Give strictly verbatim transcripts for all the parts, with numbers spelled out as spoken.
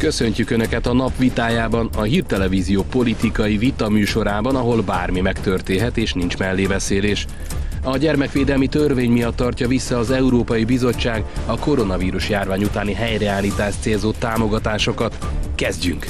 Köszöntjük Önöket a nap vitájában, a Hírtelevízió politikai vita műsorában, ahol bármi megtörténhet és nincs mellébeszélés. A gyermekvédelmi törvény miatt tartja vissza az Európai Bizottság a koronavírus járvány utáni helyreállítás célzó támogatásokat. Kezdjünk!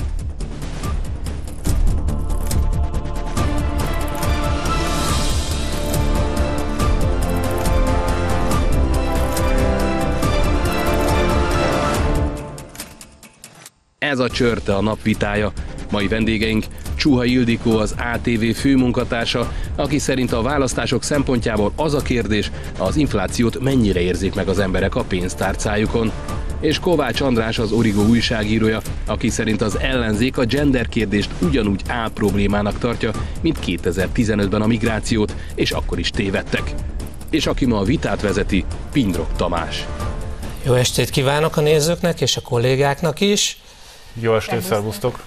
Ez a Csörte a napvitája. Mai vendégeink Csuhaj Ildikó, az á té vé főmunkatársa, aki szerint a választások szempontjából az a kérdés, az inflációt mennyire érzik meg az emberek a pénztárcájukon. És Kovács András, az Origo újságírója, aki szerint az ellenzék a gender kérdést ugyanúgy A problémának tartja, mint kétezer-tizenötben a migrációt, és akkor is tévedtek. És aki ma a vitát vezeti, Pindrok Tamás. Jó estét kívánok a nézőknek és a kollégáknak is! Jó estét, szervusztok!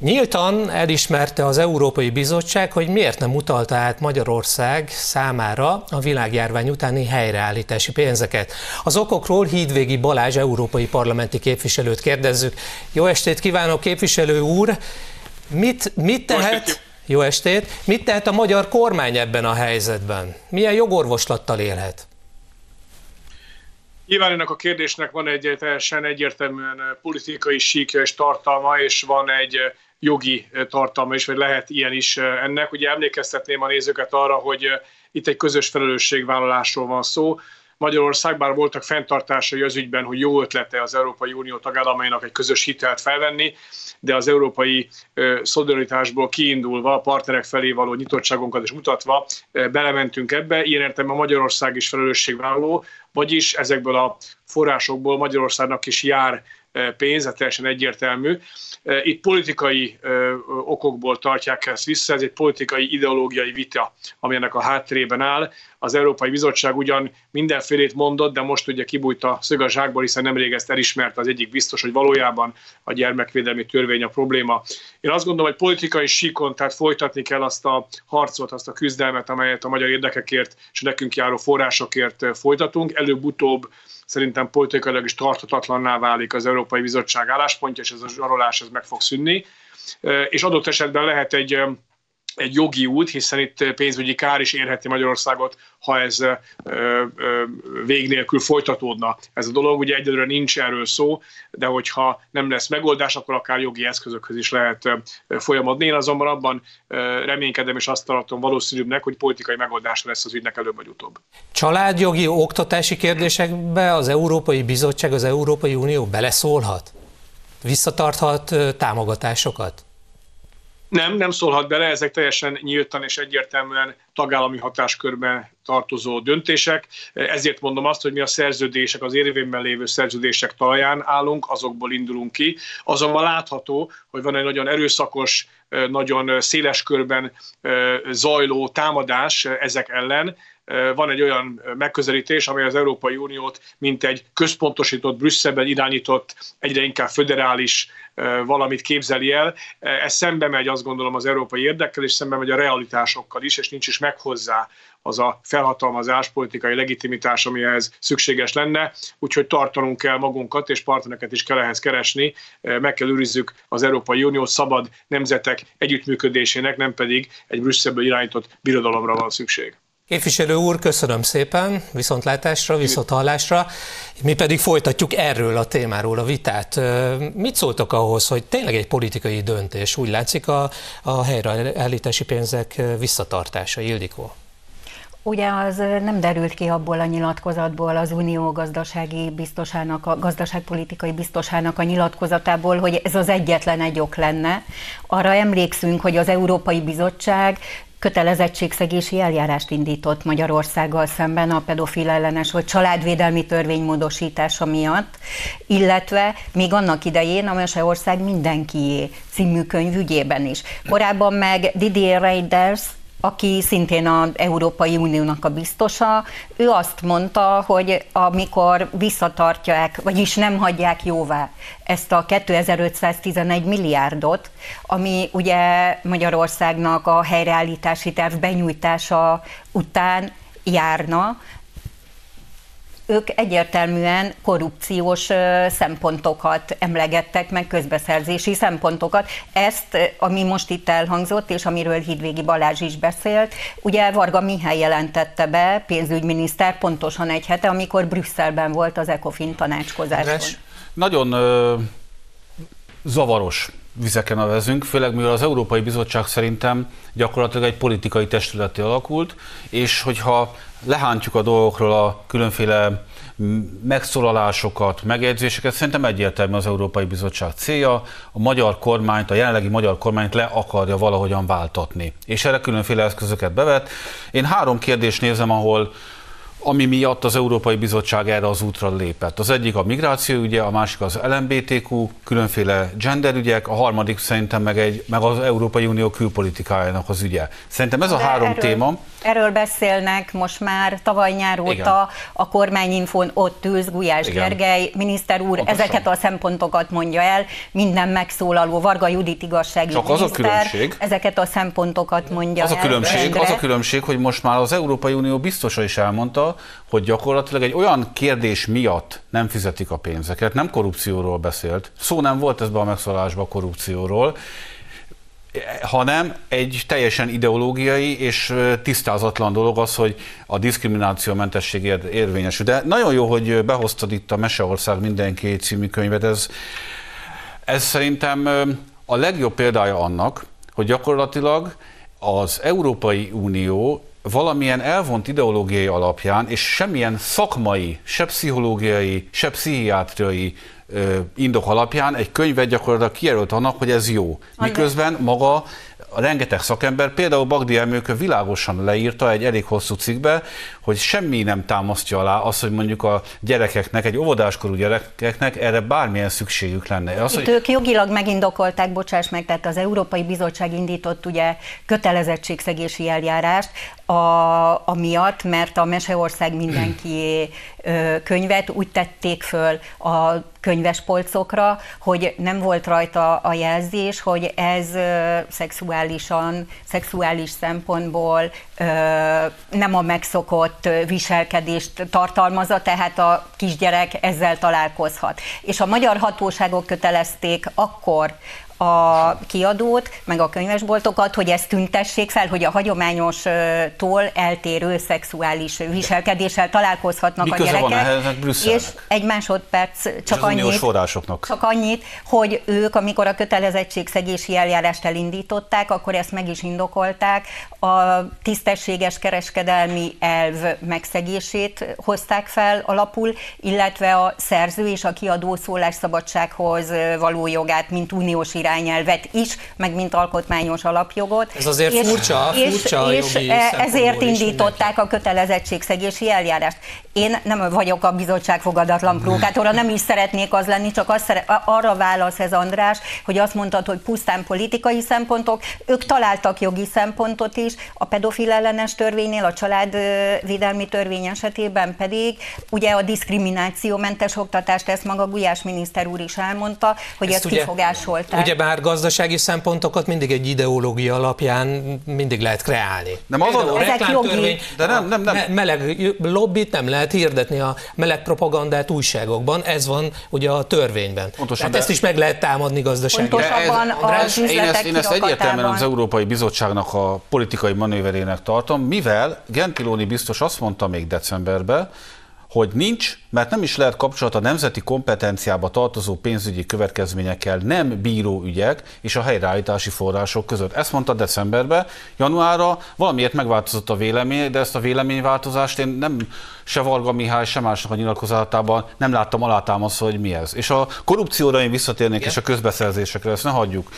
Nyíltan elismerte az Európai Bizottság, hogy miért nem utalta át Magyarország számára a világjárvány utáni helyreállítási pénzeket. Az okokról Hídvégi Balázs európai parlamenti képviselőt kérdezzük. Jó estét kívánok, képviselő úr! Mit, mit tehet, jó estét! Mit tehet a magyar kormány ebben a helyzetben? Milyen jogorvoslattal élhet? Nyilván ennek a kérdésnek van egy teljesen egyértelműen politikai síkja és tartalma, és van egy jogi tartalma is, vagy lehet ilyen is ennek. Ugye emlékeztetném a nézőket arra, hogy itt egy közös felelősségvállalásról van szó. Magyarország bár voltak fenntartásai az ügyben, hogy jó ötlete az Európai Unió tagállamainak egy közös hitelt felvenni, de az európai szolidaritásból kiindulva, a partnerek felé való nyitottságunkat is mutatva belementünk ebbe. Ilyen értelemben Magyarország is felelősségvállaló, vagyis ezekből a forrásokból Magyarországnak is jár pénz, ez teljesen egyértelmű. Itt politikai okokból tartják ezt vissza, ez egy politikai, ideológiai vita, ami ennek a hátterében áll. Az Európai Bizottság ugyan mindenfélét mondott, de most ugye kibújt a szög a zsákból, hiszen nemrég ezt elismerte az egyik biztos, hogy valójában a gyermekvédelmi törvény a probléma. Én azt gondolom, hogy politikai síkon, tehát folytatni kell azt a harcot, azt a küzdelmet, amelyet a magyar érdekekért és nekünk járó forrásokért folytatunk. Előbb-utóbb szerintem politikailag is tarthatatlanná válik az Európai Bizottság álláspontja, és ez a zsarolás ez meg fog szűnni. És adott esetben lehet egy, egy jogi út, hiszen itt pénzügyi kár is érheti Magyarországot, ha ez vég nélkül folytatódna ez a dolog. Ugye egyelőre nincs erről szó, de hogyha nem lesz megoldás, akkor akár jogi eszközökhöz is lehet folyamodni. Én azonban abban reménykedem és azt tartom valószínűbbnek, hogy politikai megoldásra lesz az ügynek előbb vagy utóbb. Családjogi, oktatási kérdésekbe az Európai Bizottság, az Európai Unió beleszólhat? Visszatarthat támogatásokat? Nem, nem szólhat bele, ezek teljesen nyíltan és egyértelműen tagállami hatáskörben tartozó döntések. Ezért mondom azt, hogy mi a szerződések, az érvényben lévő szerződések talaján állunk, azokból indulunk ki. Azonban látható, hogy van egy nagyon erőszakos, nagyon széles körben zajló támadás ezek ellen. Van egy olyan megközelítés, amely az Európai Uniót mint egy központosított, Brüsszelben irányított, egyre inkább föderális valamit képzeli el. Ez szembe megy, azt gondolom, az európai érdekkel, és szembe megy a realitásokkal is, és nincs is meg hozzá az a felhatalmazás, politikai legitimitás, amihez szükséges lenne. Úgyhogy tartanunk kell magunkat, és partnereket is kell ehhez keresni. Meg kell őrizzük az Európai Unió szabad nemzetek együttműködésének, nem pedig egy Brüsszelből irányított birodalomra van szükség. Képviselő úr, köszönöm szépen, viszontlátásra, viszonthallásra. Mi pedig folytatjuk erről a témáról a vitát. Mit szóltok ahhoz, hogy tényleg egy politikai döntés? Úgy látszik a, a helyreállítási pénzek visszatartása, Ildikó. Ugye az nem derült ki abból a nyilatkozatból, az Unió gazdasági biztosának, a gazdaságpolitikai biztosának a nyilatkozatából, hogy ez az egyetlen egy ok lenne. Arra emlékszünk, hogy az Európai Bizottság kötelezettségszegési eljárást indított Magyarországgal szemben a pedofil ellenes, vagy családvédelmi törvény módosítása miatt, illetve még annak idején a Meseország Mindenkié című könyv ügyében is. Korábban meg Didier Reynders, aki szintén az Európai Uniónak a biztosa, ő azt mondta, hogy amikor visszatartják, vagyis nem hagyják jóvá ezt a kétezer-ötszáztizenegy milliárdot, ami ugye Magyarországnak a helyreállítási terv benyújtása után járna, ők egyértelműen korrupciós szempontokat emlegettek, meg közbeszerzési szempontokat. Ezt, ami most itt elhangzott, és amiről Hídvégi Balázs is beszélt, ugye Varga Mihály jelentette be, pénzügyminiszter, pontosan egy hete, amikor Brüsszelben volt az ECOFIN tanácskozáson. Nagyon ö, zavaros vizeken a vezünk, főleg mivel az Európai Bizottság szerintem gyakorlatilag egy politikai testületté alakult, és hogyha lehántjuk a dolgokról a különféle megszólalásokat, megjegyzéseket, szerintem egyértelmű az Európai Bizottság célja, a magyar kormányt, a jelenlegi magyar kormányt le akarja valahogyan váltatni. És erre különféle eszközöket bevet. Én három kérdést nézem, ahol ami miatt az Európai Bizottság erre az útra lépett. Az egyik a migráció ügye, a másik az el em bé té kú, különféle genderügyek, a harmadik szerintem meg, egy, meg az Európai Unió külpolitikájának az ügye. Szerintem ez a De három erről, téma. Erről beszélnek most már tavaly nyár óta, igen, a kormányinfón ott ülsz, Gulyás igen. Gergely miniszter úr, pontosan ezeket a szempontokat mondja el, minden megszólaló, Varga Judit igazságügyi miniszter, ezeket a szempontokat mondja az el. A különbség, az a különbség, hogy most már az Európai Unió biztosa is elmondta, hogy gyakorlatilag egy olyan kérdés miatt nem fizetik a pénzeket, nem korrupcióról beszélt, szó nem volt ezben a megszólásban korrupcióról, hanem egy teljesen ideológiai és tisztázatlan dolog az, hogy a diszkriminációmentesség érvényesül. De nagyon jó, hogy behoztad itt a Meseország Mindenkié című könyvet, ez, ez szerintem a legjobb példája annak, hogy gyakorlatilag az Európai Unió valamilyen elvont ideológiai alapján, és semmilyen szakmai, se pszichológiai, se pszichiátriai ö, indok alapján egy könyvet gyakorlatilag kijelölt annak, hogy ez jó. Miközben maga a rengeteg szakember, például Bagdy Emőke világosan leírta egy elég hosszú cikkbe, hogy semmi nem támasztja alá azt, hogy mondjuk a gyerekeknek, egy óvodáskorú gyerekeknek erre bármilyen szükségük lenne. Az, hogy... ők jogilag megindokolták, bocsáss meg, tehát az Európai Bizottság indított ugye kötelezettségszegési eljárást, A, amiatt, mert a Meseország Mindenkié könyvet úgy tették föl a könyvespolcokra, hogy nem volt rajta a jelzés, hogy ez ö, szexuálisan, szexuális szempontból ö, nem a megszokott viselkedést tartalmazza, tehát a kisgyerek ezzel találkozhat. És a magyar hatóságok kötelezték akkor a kiadót, meg a könyvesboltokat, hogy ezt tüntessék fel, hogy a hagyományostól eltérő szexuális viselkedéssel találkozhatnak a gyerekek. És egy másodperc, csak annyit, csak annyit, hogy ők, amikor a kötelezettségszegési eljárást elindították, akkor ezt meg is indokolták, a tisztességes kereskedelmi elv megszegését hozták fel alapul, illetve a szerző és a kiadó szólásszabadsághoz való jogát, mint uniós irányítás irányelvet is, meg mint alkotmányos alapjogot. Ez azért és, furcsa, és, furcsa és, jogi és ezért indították mindenki. a kötelezettségszegési eljárást. Én nem vagyok a bizottság fogadatlan prókátora, nem is szeretnék az lenni, csak azt szere, arra válasz ez, András, hogy azt mondtad, hogy pusztán politikai szempontok, ők találtak jogi szempontot is, a pedofil ellenes törvénynél, a családvédelmi törvény esetében pedig ugye a diszkriminációmentes oktatást, ezt maga Gulyás miniszter úr is elmondta, hogy ezt, ezt kifogásolták. Ugyebár gazdasági szempontokat mindig egy ideológia alapján mindig lehet kreálni. Nem az a reklámtörvény, de nem, nem, nem. meleg lobbit nem lehet hirdetni, a meleg propagandát újságokban, ez van ugye a törvényben. Pontosan, tehát ezt is meg lehet támadni gazdasági. Pontosabban az üzletek kirakatában. Én ezt egyértelműen az Európai Bizottságnak a politikai manőverének tartom, mivel Gentiloni biztos azt mondta még decemberben, hogy nincs, mert nem is lehet kapcsolat a nemzeti kompetenciába tartozó pénzügyi következményekkel, nem bíró ügyek és a helyreállítási források között. Ezt mondta decemberben, januárra valamiért megváltozott a vélemény, de ezt a véleményváltozást én nem se Varga Mihály, se másnak a nyilatkozatában nem láttam alátámasztva, hogy mi ez. És a korrupcióra én visszatérnék, igen, és a közbeszerzésekre, ezt ne hagyjuk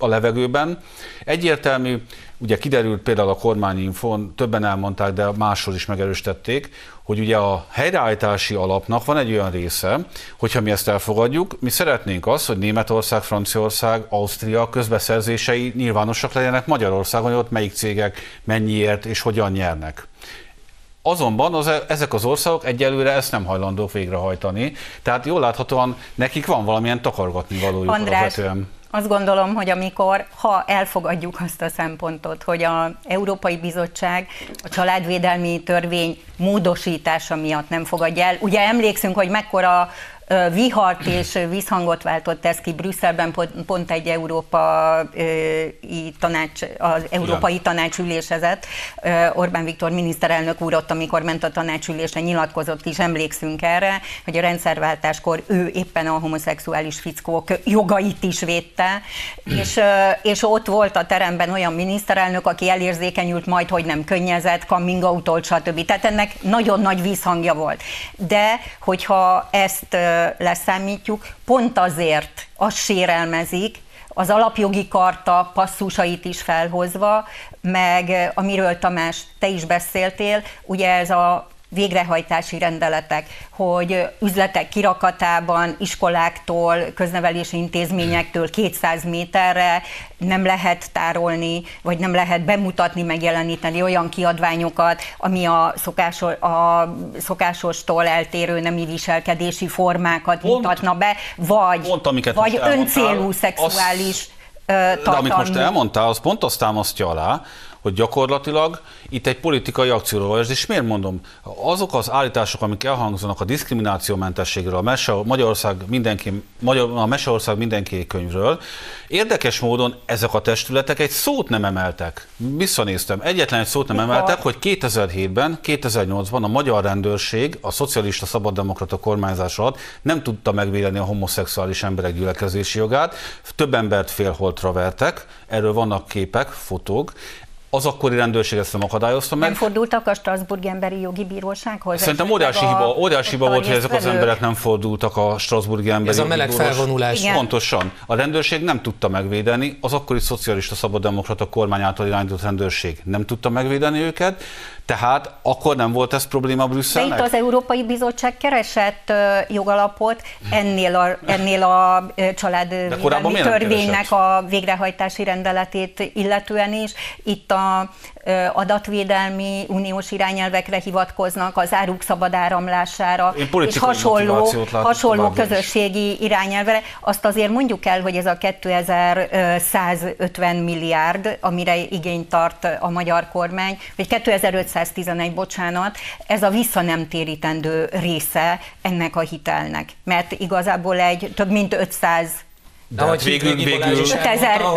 a levegőben. Egyértelmű, ugye kiderült például a kormányinfón, többen elmondták, de máshol is megerősítették, hogy ugye a helyreállítási alapnak van egy olyan része, hogyha mi ezt elfogadjuk, mi szeretnénk azt, hogy Németország, Franciaország, Ausztria közbeszerzései nyilvánosak legyenek Magyarországon, hogy ott melyik cégek mennyiért és hogyan nyernek. Azonban az, ezek az országok egyelőre ezt nem hajlandók végrehajtani, tehát jól láthatóan nekik van valamilyen takargatnivalójuk alapvetően. A azt gondolom, hogy amikor, ha elfogadjuk azt a szempontot, hogy az Európai Bizottság a családvédelmi törvény módosítása miatt nem fogadja el, ugye emlékszünk, hogy mekkora vihart és visszhangot váltott ez ki Brüsszelben, pont egy európai tanács, az európai tanács ülésezett. Orbán Viktor miniszterelnök úr ott, amikor ment a tanácsülésre, nyilatkozott is, emlékszünk erre, hogy a rendszerváltáskor ő éppen a homoszexuális fickók jogait is védte, és, és ott volt a teremben olyan miniszterelnök, aki elérzékenyült majd, hogy nem könnyezett, coming out-olt, stb. Tehát ennek nagyon nagy visszhangja volt. De hogyha ezt leszámítjuk, pont azért azt sérelmezik, az alapjogi karta passzusait is felhozva, meg amiről Tamás, te is beszéltél, ugye ez a végrehajtási rendeletek, hogy üzletek kirakatában, iskoláktól, köznevelési intézményektől kétszáz méterre nem lehet tárolni, vagy nem lehet bemutatni, megjeleníteni olyan kiadványokat, ami a, szokásos, a szokásostól eltérő nemi viselkedési formákat pont, mutatna be, vagy, pont, vagy öncélú szexuális az, tartalmi. De amit most elmondtál, az pont azt támasztja alá, hogy gyakorlatilag itt egy politikai akcióról van, és miért mondom, azok az állítások, amik elhangzanak a diszkriminációmentességről, a, Mese, Magyarország mindenki, Magyar, a Meseország Mindenkié könyvről, érdekes módon ezek a testületek egy szót nem emeltek. Visszanéztem, egyetlen egy szót nem emeltek, hogy kétezer-hétben, kétezer-nyolcban a magyar rendőrség a szocialista szabaddemokrata kormányzás alatt nem tudta megvédeni a homoszexuális emberek gyülekezési jogát, több embert félholtra vertek, erről vannak képek, fotók. Az akkori rendőrség ezt nem akadályozta meg. Nem fordultak a Strasbourg emberi jogi bírósághoz? Szerintem óriási hiba, óriási hiba volt, hogy ezek az emberek nem fordultak a Strasbourg emberi jogi bírósághoz. Ez a meleg felvonulás. Pontosan. A rendőrség nem tudta megvédeni, az akkori szocialista szabaddemokrata kormány által irányított rendőrség nem tudta megvédeni őket, tehát akkor nem volt ez probléma Brüsszelnek? De itt az Európai Bizottság keresett jogalapot ennél a, ennél a családvédelmi törvénynek a végrehajtási rendeletét illetően is. Itt a adatvédelmi uniós irányelvekre hivatkoznak, az áruk szabad áramlására, és hasonló, hasonló közösségi irányelvre. Azt azért mondjuk el, hogy ez a kétezer-százötven milliárd, amire igényt tart a magyar kormány, vagy kétezer-ötszáztizenegy, bocsánat, ez a vissza nem térítendő része ennek a hitelnek. Mert igazából egy több mint ötszáz De hát végül, végül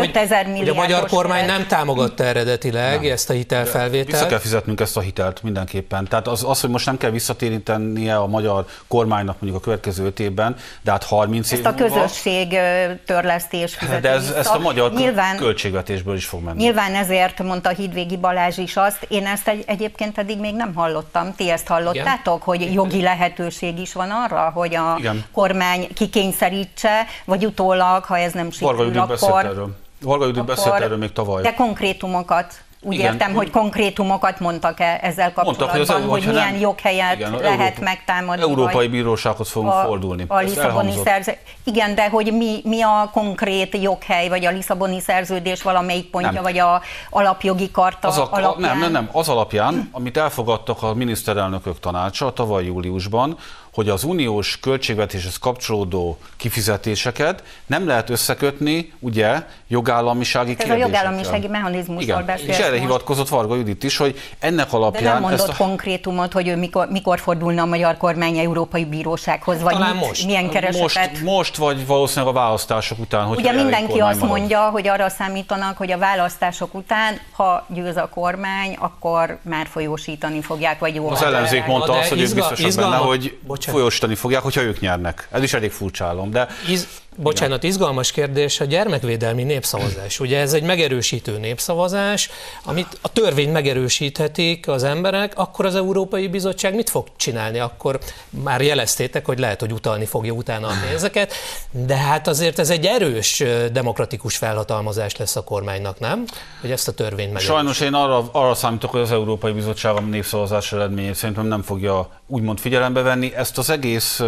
ötezer milliárd. A magyar kormány nem támogatta eredetileg nem. ezt a hitelfelvételt. Vissza kell fizetnünk ezt a hitelt mindenképpen. Tehát az, az hogy most nem kell visszatérítenie a magyar kormánynak mondjuk a következő öt évben, de hát harminc év múlva. Ezt a közösség törlesztés fizeti. De ez, ezt a magyar nyilván, költségvetésből is fog menni. Nyilván ezért mondta Hídvégi Balázs is azt, én ezt egy, egyébként eddig még nem hallottam. Ti ezt hallottátok, igen, hogy jogi lehetőség is van arra, hogy a igen. kormány kikényszerítse, vagy utólag, ha ez nem sikerül, akkor... Varga Judit beszélt erről még tavaly. De konkrétumokat, úgy igen. értem, hogy konkrétumokat mondtak-e ezzel kapcsolatban, mondtak, hogy, az, hogy, hogy milyen nem, joghelyet igen, lehet Európa, megtámadni. Európai Bírósághoz fogunk a, fordulni. A Liszaboni szerző... Igen, de hogy mi, mi a konkrét joghely, vagy a Liszaboni szerződés valamelyik pontja, nem. vagy a alapjogi karta az a, alapján? Nem, nem, nem. Az alapján, amit elfogadtak a miniszterelnökök tanácsa tavaly júliusban, hogy az uniós költségvetéshez kapcsolódó kifizetéseket nem lehet összekötni, ugye, jogállamisági kérdésekkel. Ez a jogállamisági mechanizmusról beszélünk. És erre hivatkozott Varga Judit is, hogy ennek alapján... De nem mondott ezt a... konkrétumot, hogy ő mikor, mikor fordulna a magyar kormány Európai Bírósághoz, vagy mit, most, milyen keresetet. Most, most, vagy valószínűleg a választások után. Ugye mindenki azt marad. mondja, hogy arra számítanak, hogy a választások után, ha győz a kormány, akkor már folyósítani fogják, vagy jó. Az ellenzék mondta azt, hogy ők biztosak benne, hogy folyósítani fogják, hogyha ők nyernek. Ez is elég furcsálom, de... Iz... Bocsánat, izgalmas kérdés a gyermekvédelmi népszavazás. Ugye ez egy megerősítő népszavazás, amit a törvény megerősíthetik az emberek, akkor az Európai Bizottság mit fog csinálni? Akkor már jeleztétek, hogy lehet, hogy utalni fogja utána a pénzeket, de hát azért ez egy erős demokratikus felhatalmazás lesz a kormánynak, nem? Hogy ezt a törvényt megerősíti. Sajnos én arra, arra számítok, hogy az Európai Bizottság a népszavazás eredményét szerintem nem fogja úgymond figyelembe venni. Ezt az egész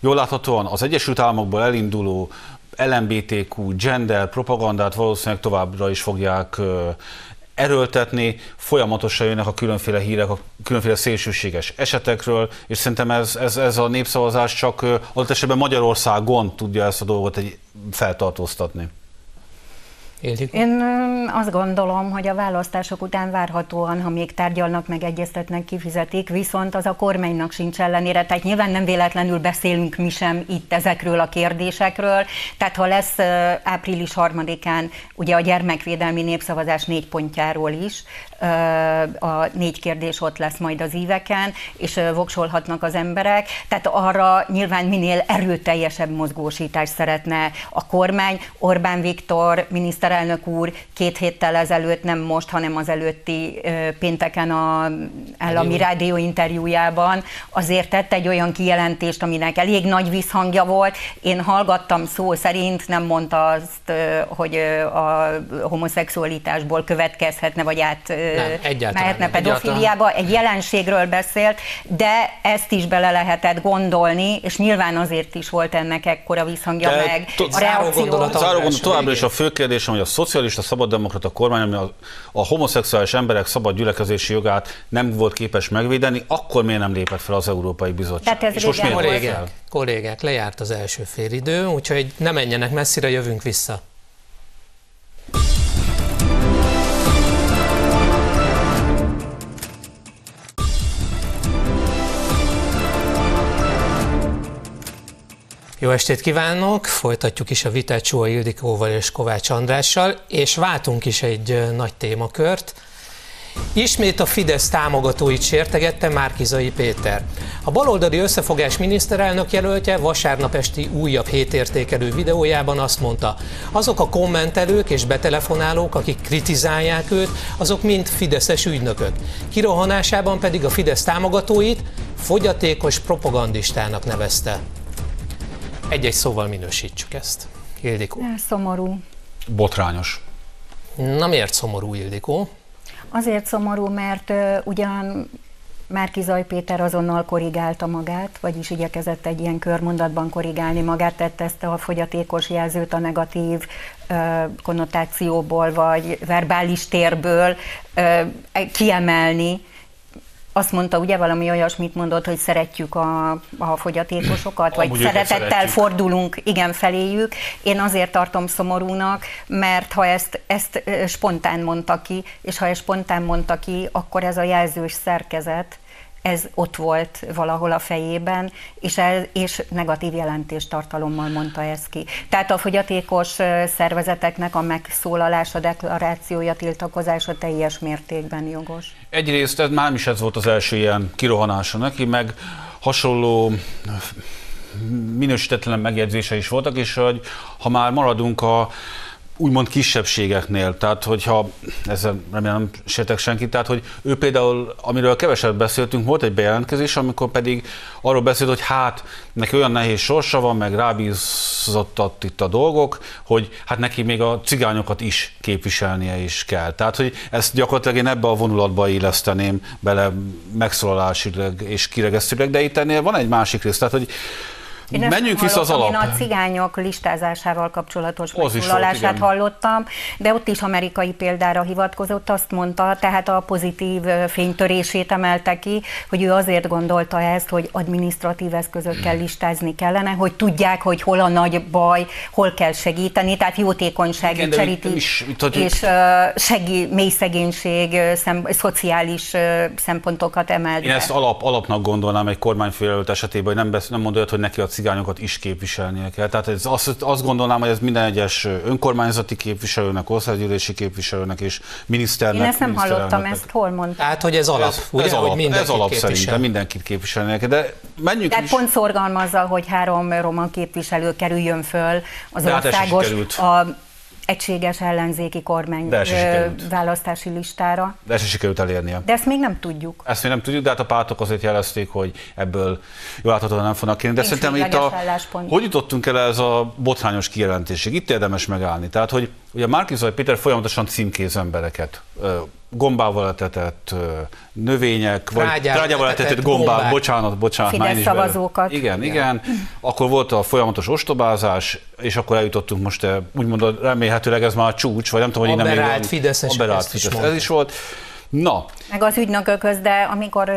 jól láthatóan az Egyesült Államokból elinduló el em bé té kú, gender, propagandát valószínűleg továbbra is fogják erőltetni, folyamatosan jönnek a különféle hírek, a különféle szélsőséges esetekről, és szerintem ez, ez, ez a népszavazás csak adott esetben Magyarországon tudja ezt a dolgot egy feltartóztatni. Ildikó? Én azt gondolom, hogy a választások után várhatóan, ha még tárgyalnak, meg egyeztetnek, kifizetik, viszont az a kormánynak sincs ellenére, tehát nyilván nem véletlenül beszélünk mi sem itt ezekről a kérdésekről, tehát ha lesz április harmadikán ugye a gyermekvédelmi népszavazás négy pontjáról is, a négy kérdés ott lesz majd az íveken, és voksolhatnak az emberek, tehát arra nyilván minél erőteljesebb mozgósítást szeretne a kormány. Orbán Viktor miniszterelnök úr két héttel ezelőtt, nem most, hanem az előtti pénteken a állami rádió interjújában azért tett egy olyan kijelentést, aminek elég nagy visszhangja volt. Én hallgattam, szó szerint nem mondta azt, hogy a homoszexualitásból következhetne, vagy át mehetne pedofiliába, egy jelenségről beszélt, de ezt is bele lehetett gondolni, és nyilván azért is volt ennek ekkora visszhangja, de meg a reakció. Továbbra is a fő kérdésem, hogy a szocialista, szabaddemokrata kormány, ami a, a homoszexuális emberek szabad gyülekezési jogát nem volt képes megvédeni, akkor miért nem lépett fel az Európai Bizottság? Tehát ez most kollégák, kollégák, lejárt az első félidő, úgyhogy ne menjenek messzire, jövünk vissza. Jó estét kívánok! Folytatjuk is a vitát Csuhaj Ildikóval és Kovács Andrással, és váltunk is egy nagy témakört. Ismét a Fidesz támogatóit sértegette Márki-Zay Péter. A baloldali összefogás miniszterelnök jelöltje vasárnap esti újabb hétértékelő videójában azt mondta, azok a kommentelők és betelefonálók, akik kritizálják őt, azok mind fideszes ügynökök. Kirohanásában pedig a Fidesz támogatóit fogyatékos propagandistának nevezte. Egy-egy szóval minősítsük ezt. Ildikó. Szomorú. Botrányos. Na miért szomorú, Ildikó? Azért szomorú, mert uh, ugyan Márki-Zay Péter azonnal korrigálta magát, vagyis igyekezett egy ilyen körmondatban korrigálni magát, tette ezt a fogyatékos jelzőt a negatív uh, konnotációból, vagy verbális térből uh, kiemelni. Azt mondta, ugye valami olyasmit mondott, hogy szeretjük a, a fogyatékosokat, vagy amúgy szeretettel fordulunk, igen, feléjük. Én azért tartom szomorúnak, mert ha ezt, ezt spontán mondta ki, és ha ezt spontán mondta ki, akkor ez a jelzős szerkezet, ez ott volt valahol a fejében, és, el, és negatív jelentéstartalommal mondta ezt ki. Tehát a fogyatékos szervezeteknek a megszólalása, deklarációja, tiltakozása teljes mértékben jogos. Egyrészt ez már is ez volt az első ilyen kirohanása neki, meg hasonló minősítetlen megjegyzése is voltak, és hogy ha már maradunk a úgymond kisebbségeknél, tehát hogyha, ezzel remélem nem sértek senkit, tehát hogy ő például, amiről keveset beszéltünk, volt egy bejelentkezés, amikor pedig arról beszélt, hogy hát neki olyan nehéz sorsa van, meg rábízott itt a dolgok, hogy hát neki még a cigányokat is képviselnie is kell. Tehát, hogy ezt gyakorlatilag én ebbe a vonulatba illeszteném bele megszólalásileg és kiregesztőleg, de itt ennél van egy másik rész, tehát hogy én menjünk vissza az alap. Én a cigányok listázásával kapcsolatos megszólalását hallottam, de ott is amerikai példára hivatkozott, azt mondta, tehát a pozitív fénytörését emelte ki, hogy ő azért gondolta ezt, hogy adminisztratív eszközökkel listázni kellene, hogy tudják, hogy hol a nagy baj, hol kell segíteni, tehát jótékonysági, charity és segí- mély szegénység, szem, szociális szempontokat emelt. Én ezt alap, alapnak gondolnám egy kormányfőjelölt esetében, hogy nem, nem mondod, hogy neki a cigányokat is képviselnie kell. Tehát ez, azt, azt gondolnám, hogy ez minden egyes önkormányzati képviselőnek, országgyűlési képviselőnek és miniszternek. Én ezt nem hallottam, ezt hol mondtam? Hát, hogy ez alap. Ez, ugye, ez alap, ez alap szerintem, mindenkit képviselnie kell. De menjünk Tehát is. pont szorgalmazza, hogy három roma képviselő kerüljön föl az de országos, hát a egységes ellenzéki kormány választási listára. De ezt is sikerült elérnie. De ezt még nem tudjuk. Ezt még nem tudjuk, de hát a pártok azért jelezték, hogy ebből jól láthatóan nem fognak kérni. De szerintem itt a... Hogy jutottunk el ez a botrányos kijelentésig? Itt érdemes megállni. Tehát, hogy ugye Márki-Zay Péter folyamatosan címkéz embereket. Gombával etetett növények, vagy trágyával etetett, etetett gombák, gombák, bocsánat, bocsánat. Fidesz szavazókat. Igen, igen, igen. Akkor volt a folyamatos ostobázás, és akkor eljutottunk most, úgymond remélhetőleg ez már a csúcs, vagy nem tudom, hogy én nem értem. Aberált Fideszes, ezt is mondta. Ez is volt. Na, meg az ügynökökhöz, de amikor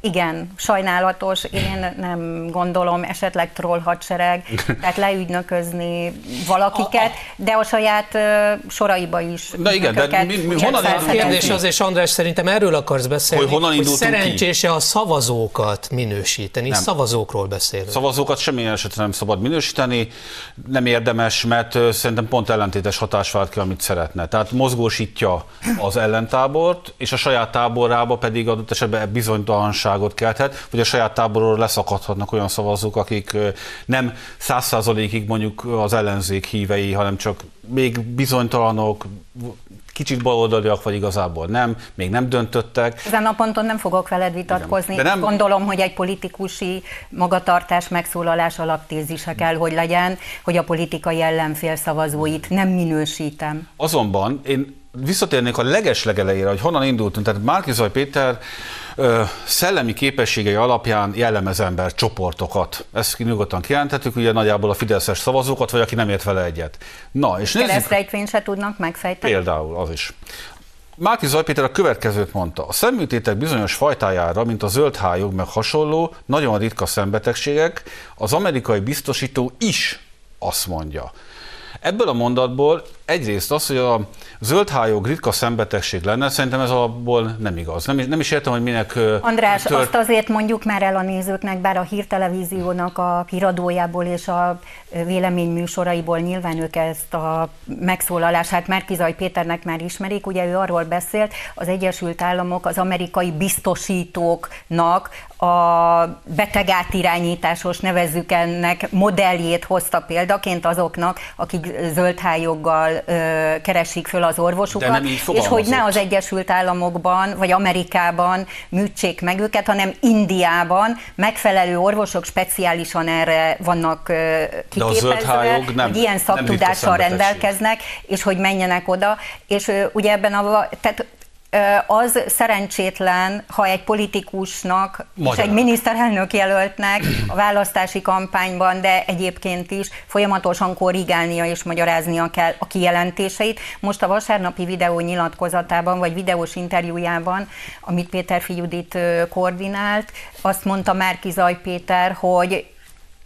igen, sajnálatos, én nem gondolom esetleg troll hadsereg, tehát leügynöközni valakiket, de a saját soraiba is. De igen, de mi, mi, honnan indul ki? Kérdés azért, András, szerintem erről akarsz beszélni, hogy, honnan hogy szerencsése ki? A szavazókat minősíteni, nem. Szavazókról beszélünk. Szavazókat semmilyen esetre nem szabad minősíteni, nem érdemes, mert szerintem pont ellentétes hatás vált ki, amit szeretne. Tehát mozgósítja az ellentábort, és a saját táborába pedig adott esetben bizonytalanságot kelthet, hogy a saját táborról leszakadhatnak olyan szavazók, akik nem száz százalékig mondjuk az ellenzék hívei, hanem csak még bizonytalanok, kicsit baloldaliak, vagy igazából nem, még nem döntöttek. Ezen a ponton nem fogok veled vitatkozni. Nem... Gondolom, hogy egy politikusi magatartás megszólalás alaptézise kell, hogy legyen, hogy a politikai ellenfél szavazóit nem minősítem. Azonban én visszatérnék a legeslegelejére, hogy honnan indultunk. Tehát Márki-Zay Péter ö, szellemi képességei alapján jellemez ember csoportokat. Ezt nyugodtan kijelentettük, ugye nagyjából a fideszes szavazókat, vagy aki nem ért vele egyet. Na, és nézzük... Keresztrejtvényt se tudnak megfejteni? Például, az is. Márki-Zay Péter a következőt mondta. A szemműtétek bizonyos fajtájára, mint a zöldhályog meg hasonló, nagyon ritka szembetegségek, az amerikai biztosító is azt mondja. Ebből a mondatból egyrészt az, hogy a zöldhályog ritka szembetegség lenne, szerintem ez abból nem igaz. Nem, nem is értem, hogy minek... András, tört... azt azért mondjuk már el a nézőknek, bár a hírtelevíziónak a híradójából és a véleményműsoraiból nyilván ők ezt a megszólalását Márki-Zay Péternek már ismerik, ugye ő arról beszélt, az Egyesült Államok az amerikai biztosítóknak a betegátirányításos, nevezzük ennek, modelljét hozta példaként azoknak, akik zöldhályoggal ö, keresik föl az orvosukat, és hogy ne az Egyesült Államokban vagy Amerikában műtsék meg őket, hanem Indiában megfelelő orvosok speciálisan erre vannak ö, kiképezve, nem, hogy ilyen szaktudással rendelkeznek, és hogy menjenek oda, és ö, ugye ebben a... Tehát, az szerencsétlen, ha egy politikusnak Magyar. és egy miniszterelnök jelöltnek a választási kampányban, de egyébként is folyamatosan korrigálnia és magyaráznia kell a kijelentéseit. Most a vasárnapi videó nyilatkozatában, vagy videós interjújában, amit Péterfi Judit koordinált, azt mondta Márki-Zay Péter, hogy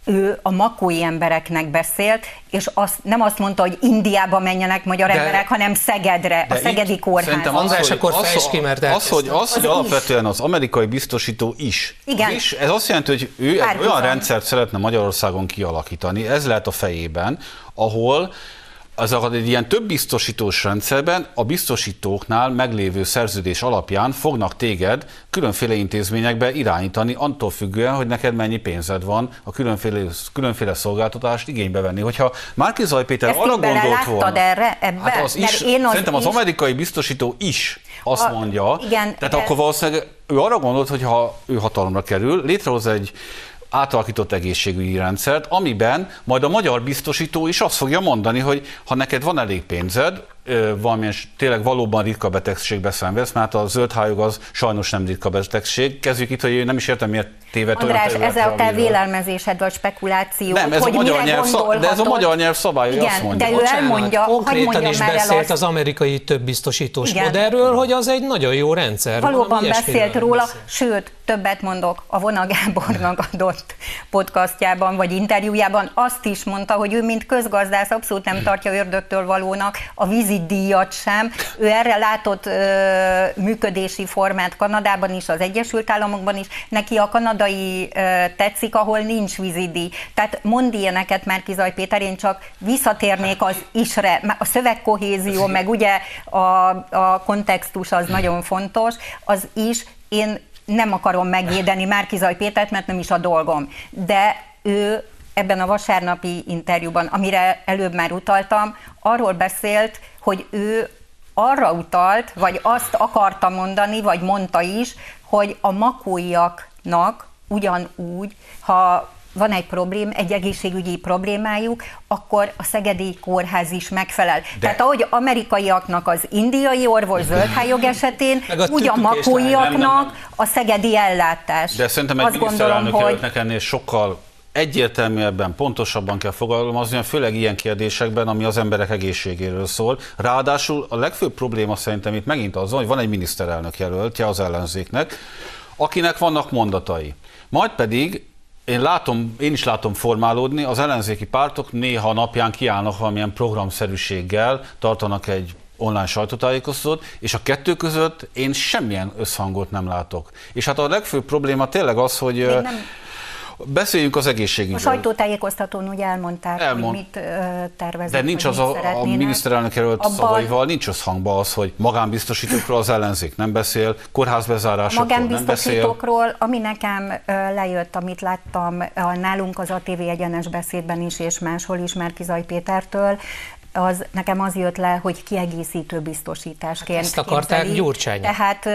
ő a makói embereknek beszélt, és azt, nem azt mondta, hogy Indiába menjenek magyar de, emberek, hanem Szegedre, a Szegedi kórházba. András, akkor fejtsd ki, mert az, hogy, az, hogy az alapvetően is. Az amerikai biztosító is. Igen. És ez azt jelenti, hogy ő Pár olyan bizony. rendszert szeretne Magyarországon kialakítani, ez lehet a fejében, ahol az egy ilyen több biztosítós rendszerben a biztosítóknál meglévő szerződés alapján fognak téged különféle intézményekbe irányítani, attól függően, hogy neked mennyi pénzed van a különféle, különféle szolgáltatást igénybe venni. Hogyha Márki-Zay Péter arra gondolt volna, erre, ebbe? Hát az is, az szerintem az is... amerikai biztosító is azt a, mondja, igen, tehát ez... akkor valószínűleg ő arra gondolt, hogy ha ő hatalomra kerül, létrehoz egy átalakított egészségügyi rendszert, amiben majd a magyar biztosító is azt fogja mondani, hogy ha neked van elég pénzed, valamilyen tényleg valóban ritka betegségbe szenvedsz, mert a zöldhályog az sajnos nem ritka betegség. Kezdjük itt, hogy nem is értem, miért tévedt olyan területre. András, ezzel te vélelmezésed vagy spekulációd, nem, ez hogy a magyar nyelv szab... De ez a magyar nyelv szabály, igen, azt mondja. De ő elmondja, konkrétan is beszélt azt... az amerikai több biztosítós modellről, hogy az egy nagyon jó rendszer. Valóban beszélt róla, beszél. sőt, többet mondok, a Vona Gábornak adott podcastjában vagy interjújában azt is mondta, hogy ő mint közgazdász abszolút nem tartja ördögtől valónak a vízi díjat sem. Ő erre látott ö, működési formát Kanadában is, az Egyesült Államokban is. Neki a kanadai ö, tetszik, ahol nincs vízidíj. Tehát mond ilyeneket Márki-Zay Péter, én csak visszatérnék az isre. A szövegkohézió, meg ugye a, a kontextus az nagyon fontos, az is. Én nem akarom megvédeni Márki-Zay Pétert, mert nem is a dolgom. De ő ebben a vasárnapi interjúban, amire előbb már utaltam, arról beszélt, hogy ő arra utalt, vagy azt akarta mondani, vagy mondta is, hogy a makóiaknak ugyanúgy, ha van egy problém, egy egészségügyi problémájuk, akkor a szegedi kórház is megfelel. De. Tehát ahogy amerikaiaknak az indiai orvos zöldhályog esetén, úgy a makóiaknak a szegedi ellátás. De szerintem egy miniszterelnök előttnek ennél sokkal egyértelműebben, pontosabban kell fogalmazni, főleg ilyen kérdésekben, ami az emberek egészségéről szól. Ráadásul a legfőbb probléma szerintem itt megint az, hogy van egy miniszterelnök jelöltje az ellenzéknek, akinek vannak mondatai. Majd pedig én, látom, én is látom formálódni, az ellenzéki pártok néha napján kiállnak valamilyen programszerűséggel, tartanak egy online sajtótájékoztatót, és a kettő között én semmilyen összhangot nem látok. És hát a legfőbb probléma tényleg az, hogy... Még nem... Beszéljünk az egészségügyről. A sajtótájékoztatón ugye elmondták, Elmond. hogy mit terveznek. De nincs az a, a miniszterelnök jelölt szavaival, nincs összhangban az, hogy magánbiztosítókról az ellenzék nem beszél, kórházbezárásokról nem beszél. Magánbiztosítókról, ami nekem lejött, amit láttam nálunk az á té vé egyenes beszédben is, és máshol is Márki-Zay Pétertől, az, nekem az jött le, hogy kiegészítő biztosításként. Ezt akarták Gyurcsányon. Tehát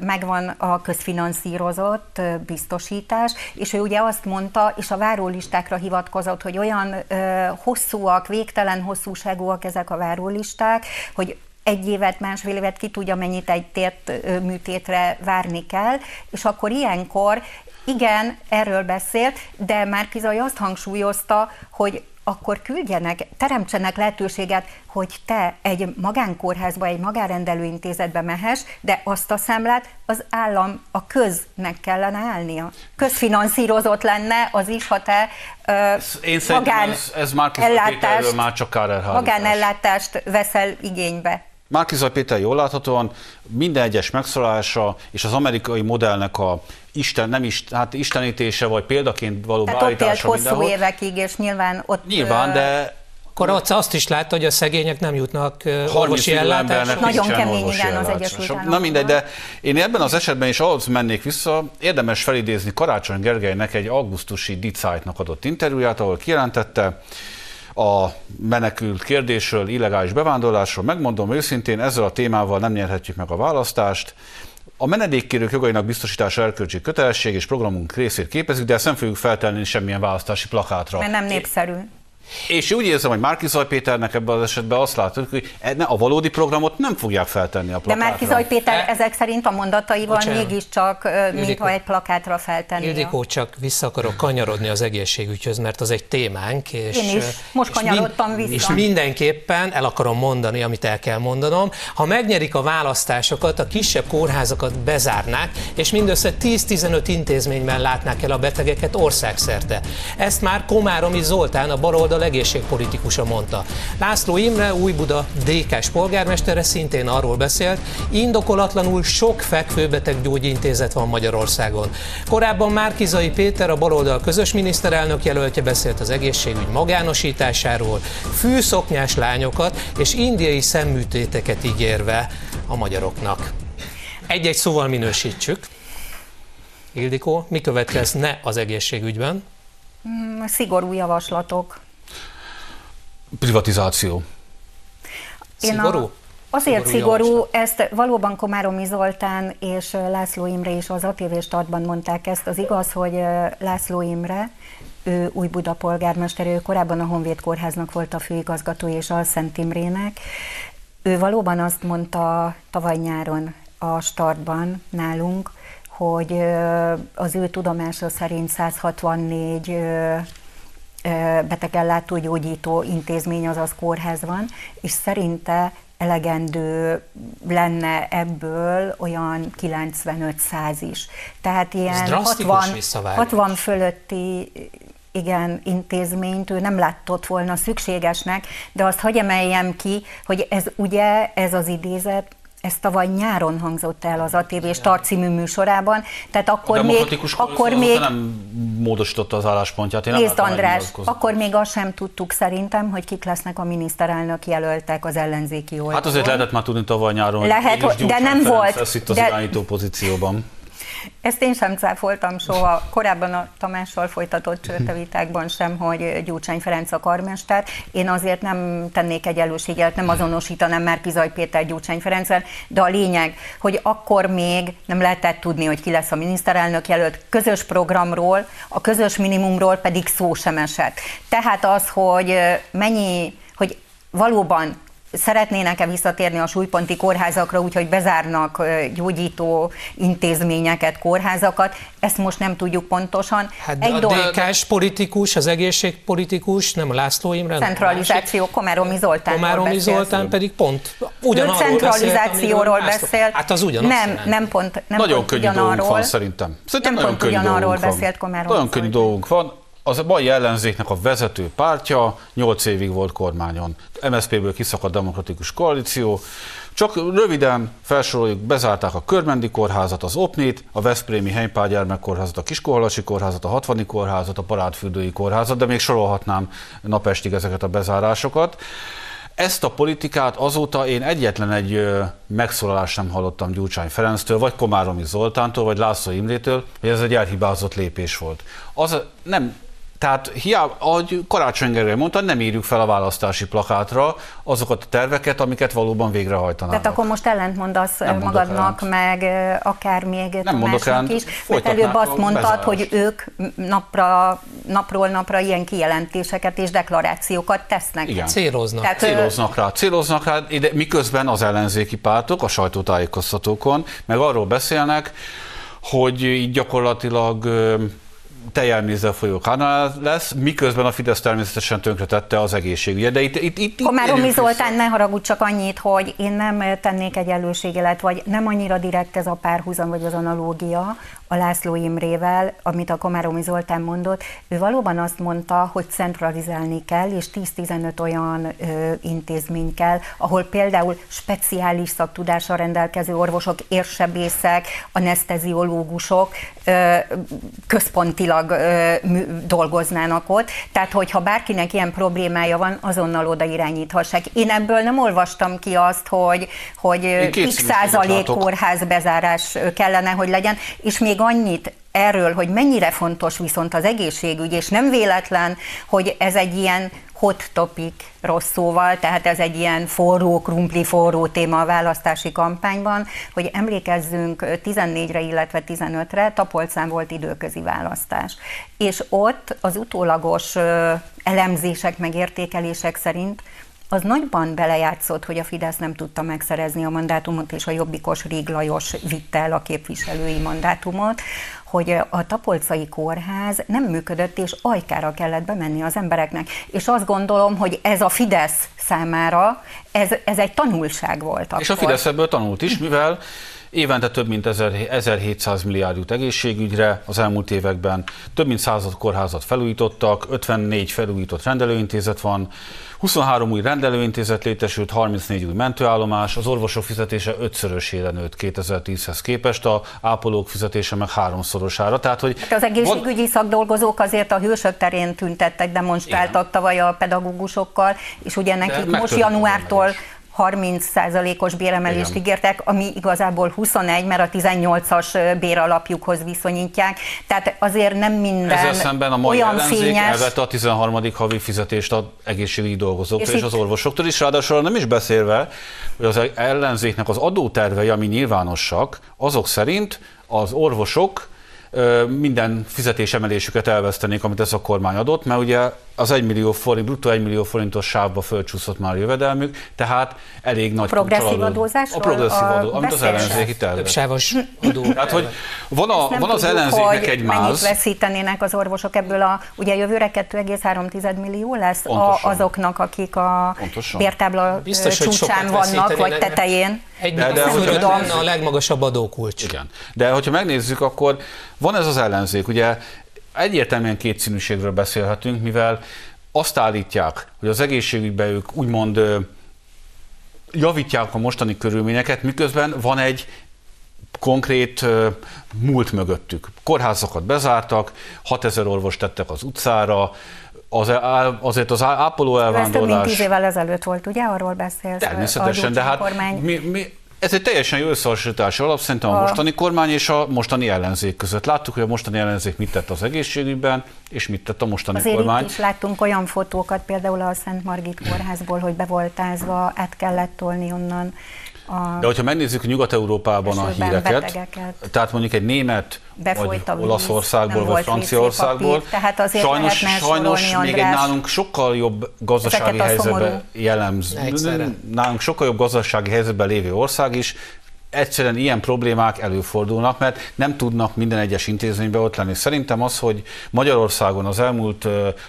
megvan a közfinanszírozott biztosítás, és ő ugye azt mondta, és a várólistákra hivatkozott, hogy olyan ö, hosszúak, végtelen hosszúságúak ezek a várólisták, hogy egy évet, másfél évet, ki tudja mennyit egy tért műtétre várni kell, és akkor ilyenkor, igen, erről beszélt, de Márki-Zay azt hangsúlyozta, hogy akkor küldjenek, teremtsenek lehetőséget, hogy te egy magánkórházba, egy magánrendelőintézetbe mehess, de azt a számlát az állam, a köznek kellene állnia. Közfinanszírozott lenne az is, ha te uh, magánellátást magán magánellátást veszel igénybe. Márki-Zay Péter jól láthatóan minden egyes megszólása és az amerikai modellnek a Isten, nem is, hát istenítése vagy példaként való beállítása mindenhol. Hosszú évekig, és nyilván ott... Nyilván, de... Akkor ott azt is látta, hogy a szegények nem jutnak orvosi ellátásra. Nagyon kemény, igen, az Egyesült Államokban. Na mindegy, de én ebben az esetben is ahhoz mennék vissza, érdemes felidézni Karácsony Gergelynek egy augusztusi Die Zeitnak adott interjúját, ahol kijelentette, a menekült kérdésről, illegális bevándorlásról, megmondom őszintén, ezzel a témával nem nyerhetjük meg a választást. A menedékkérők jogainak biztosítása erkölcsi kötelesség és programunk részét képezik, de ezt nem fogjuk feltenni semmilyen választási plakátra. Mert nem népszerű. És úgy érzem, hogy Márki-Zay Péternek ebben az esetben azt látjuk, hogy a valódi programot nem fogják feltenni a plakátra. De Márki-Zay Péter e... ezek szerint a mondataival Bocsánat. mégiscsak, Ildikó. mintha egy plakátra feltenni. Ildikó, csak vissza akarok kanyarodni az egészségügyhöz, mert az egy témánk. És, Én is, most és kanyarodtam vissza. És mindenképpen el akarom mondani, amit el kell mondanom. Ha megnyerik a választásokat, a kisebb kórházakat bezárnák, és mindössze tíz-tizenöt intézményben látnák el a betegeket országszerte. Ezt már Komáromi Zoltán, a baloldal egészségpolitikusa mondta. László Imre, Újbuda dé ká-s polgármestere szintén arról beszélt, indokolatlanul sok fekvőbeteg gyógyintézet van Magyarországon. Korábban Márki-Zay Péter, a baloldal közös miniszterelnök jelöltje beszélt az egészségügy magánosításáról, fűszoknyás lányokat és indiai szemműtéteket ígérve a magyaroknak. Egy-egy szóval minősítsük. Ildikó, mi következne az egészségügyben? Mm, szigorú javaslatok. Privatizáció. Én szigorú? A, azért szigorú, szigorú ezt valóban Komáromi Zoltán és László Imre is az á té vé Startban mondták ezt. Az igaz, hogy László Imre, ő Újbuda polgármestere, ő korábban a Honvéd Kórháznak volt a főigazgatója és a Szent Imrének. Ő valóban azt mondta tavaly nyáron a Startban nálunk, hogy az ő tudomása szerint száz hatvannégy betegellátó gyógyító intézmény, azaz kórház van, és szerinte elegendő lenne ebből olyan kilencvenöt-száz is. Tehát ilyen hatvan, hatvan fölötti igen, intézményt ő nem látott volna szükségesnek, de azt hagy emeljem ki, hogy ez ugye, ez az idézet, ez tavaly nyáron hangzott el az á té vé Start című műsorában, tehát akkor még... akkor még nem módosította az álláspontját. Én nézd, András, akkor még azt sem tudtuk szerintem, hogy kik lesznek a miniszterelnök jelöltek az ellenzéki oldalon. Hát azért lehetett már tudni tavaly nyáron, Lehet, hogy de nem volt. Ez itt az de... irányító pozícióban. Ezt én sem cáfoltam soha, korábban a Tamással folytatott Csörte vitákban sem, hogy Gyurcsány Ferenc a karmester. Én azért nem tennék egyenlőséget, nem azonosítanám Márki-Zay Péter Gyurcsány Ferenccel, de a lényeg, hogy akkor még nem lehetett tudni, hogy ki lesz a miniszterelnök jelölt, közös programról, a közös minimumról pedig szó sem esett. Tehát az, hogy mennyi, hogy valóban szeretnének-e visszatérni a súlyponti kórházakra, úgyhogy bezárnak gyógyító intézményeket, kórházakat, ezt most nem tudjuk pontosan. Hát egy a dolog... dé ká-s politikus, az egészségpolitikus, nem a László Imre, centralizáció, Komáromi Zoltán. Komáromi Zoltán pedig pont ugyanarról beszél. Centralizációról beszél. Hát az ugyanaz. Nem, nem pont nem Nagyon pont könnyű dolgunk van szerintem. Szerintem nem nagyon pont ugyanarról beszélt Komáromi Zoltán. Nagyon könnyű dolgunk van. Az a mai ellenzéknek a vezető pártja nyolc évig volt kormányon. em es zé pé-ből kiszakadt demokratikus koalíció. Csak röviden felsoroljuk, bezárták a Körmendi kórházat, az Opnit, a Veszprémi Henypál gyermekkórházat, a Kiskolhalasi kórházat, a hatvani kórházat, a Parádfürdői kórházat, de még sorolhatnám napestig ezeket a bezárásokat. Ezt a politikát azóta én egyetlen egy megszólalást sem hallottam Gyurcsány Ferenctől, vagy Komáromi Zoltántól, vagy László Imrétől, hogy ez egy elhibázott lépés volt. Az nem... Tehát hiába, ahogy Karácsony Gergely mondta, nem írjuk fel a választási plakátra azokat a terveket, amiket valóban végrehajtanának. Tehát akkor most ellentmond az magadnak, ellent. meg akár még nem Tamásnak is, mert előbb azt mondtad, hogy ők napra, napról napra ilyen kijelentéseket és deklarációkat tesznek. Igen, céloznak. Tehát, céloznak rá, céloznak rá, de miközben az ellenzéki pártok a sajtótájékoztatókon meg arról beszélnek, hogy így gyakorlatilag... tejjelmézzel folyó kanál lesz, miközben a Fidesz természetesen tönkretette az egészségügyet. De itt, itt, itt, Komáromi Zoltán, ne haragudj, csak annyit, hogy én nem tennék egyenlőségélet, vagy nem annyira direkt ez a párhuzam, vagy az analógia a László Imrével, amit a Komáromi Zoltán mondott. Ő valóban azt mondta, hogy centralizálni kell, és tíz-tizenöt olyan ö, intézmény kell, ahol például speciális szaktudással rendelkező orvosok, érsebészek, aneszteziológusok ö, központi dolgoznának ott, tehát hogyha bárkinek ilyen problémája van, azonnal oda irányíthassák. Én ebből nem olvastam ki azt, hogy, hogy x százalék kórház bezárás kellene, hogy legyen, és még annyit erről, hogy mennyire fontos viszont az egészségügy, és nem véletlen, hogy ez egy ilyen hot topic rossz szóval, tehát ez egy ilyen forró, krumpli forró téma a választási kampányban, hogy emlékezzünk tizennégyre, illetve tizenötre, Tapolcán volt időközi választás. És ott az utólagos elemzések, meg értékelések szerint az nagyban belejátszott, hogy a Fidesz nem tudta megszerezni a mandátumot, és a jobbikos Ríg Lajos vitte el a képviselői mandátumot, hogy a tapolcai kórház nem működött, és ajkára kellett bemenni az embereknek. És azt gondolom, hogy ez a Fidesz számára, ez, ez egy tanulság volt akkor. És a Fidesz ebből tanult is, mivel évente több mint ezerhétszáz milliárd jut egészségügyre, az elmúlt években több mint száz kórházat felújítottak, ötvennégy felújított rendelőintézet van, huszonhárom új rendelőintézet létesült, harmincnégy új mentőállomás, az orvosok fizetése ötszörösére nőtt kétezer-tízhez képest, a ápolók fizetése meg háromszorosára. Tehát, hogy hát az egészségügyi szakdolgozók azért a hősök terén tüntettek, demonstráltak igen. tavaly a pedagógusokkal, és ugye nekik most januártól harminc százalékos béremelést igen. ígértek, ami igazából huszonegy, mert a tizennyolcas béralapjukhoz viszonyítják. Tehát azért nem minden olyan szemben a mai ellenzék fényes... elvette a tizenharmadik havi fizetést az egészségügyi dolgozóktól és, és az orvosoktól is, ráadásul nem is beszélve, hogy az ellenzéknek az adótervei, ami nyilvánosak, azok szerint az orvosok minden fizetésemelésüket elvesztenék, amit ez a kormány adott, mert ugye az egymillió forint, bruttó egymillió forintos sávba fölcsúszott már a jövedelmük, tehát elég nagy progresszív adózás. A progresszív adó, amit az ellenzéki tervez. Tehát, hogy van, a, van az ellenzéknek egy máz. Mennyit veszítenének az orvosok ebből a, ugye jövőre kettő egész három millió lesz a, azoknak, akik a bértábla csúcsán vannak, vagy tetején. Egy de, de hogyha a legmagasabb adókulcs. Igen. De hogyha megnézzük, akkor van ez az ellenzék, ugye egyértelműen kétszínűségről beszélhetünk, mivel azt állítják, hogy az egészségügyben ők úgymond javítják a mostani körülményeket, miközben van egy konkrét múlt mögöttük. Kórházakat bezártak, hatezer orvos tettek az utcára, Az, azért az ápoló elvándorlás... Ez több mint tíz évvel ezelőtt volt, ugye? Arról beszélsz. Természetesen, de hát mi, mi, ez egy teljesen jó összehasonlítási alap szerintem a, a mostani kormány és a mostani ellenzék között. Láttuk, hogy a mostani ellenzék mit tett az egészségügyben, és mit tett a mostani azért kormány. Azért is láttunk olyan fotókat, például a Szent Margit kórházból, hogy be volt ázva, át kellett tolni onnan A De hogyha megnézzük Nyugat-Európában a híreket, betegeket. Tehát mondjuk egy német, vagy Olaszországból, vagy Franciaországból, sajnos, sajnos még egy nálunk sokkal jobb gazdasági helyzetben jellemző, nálunk sokkal jobb gazdasági helyzetben lévő ország is, egyszerűen ilyen problémák előfordulnak, mert nem tudnak minden egyes intézményben ott lenni. Szerintem az, hogy Magyarországon az elmúlt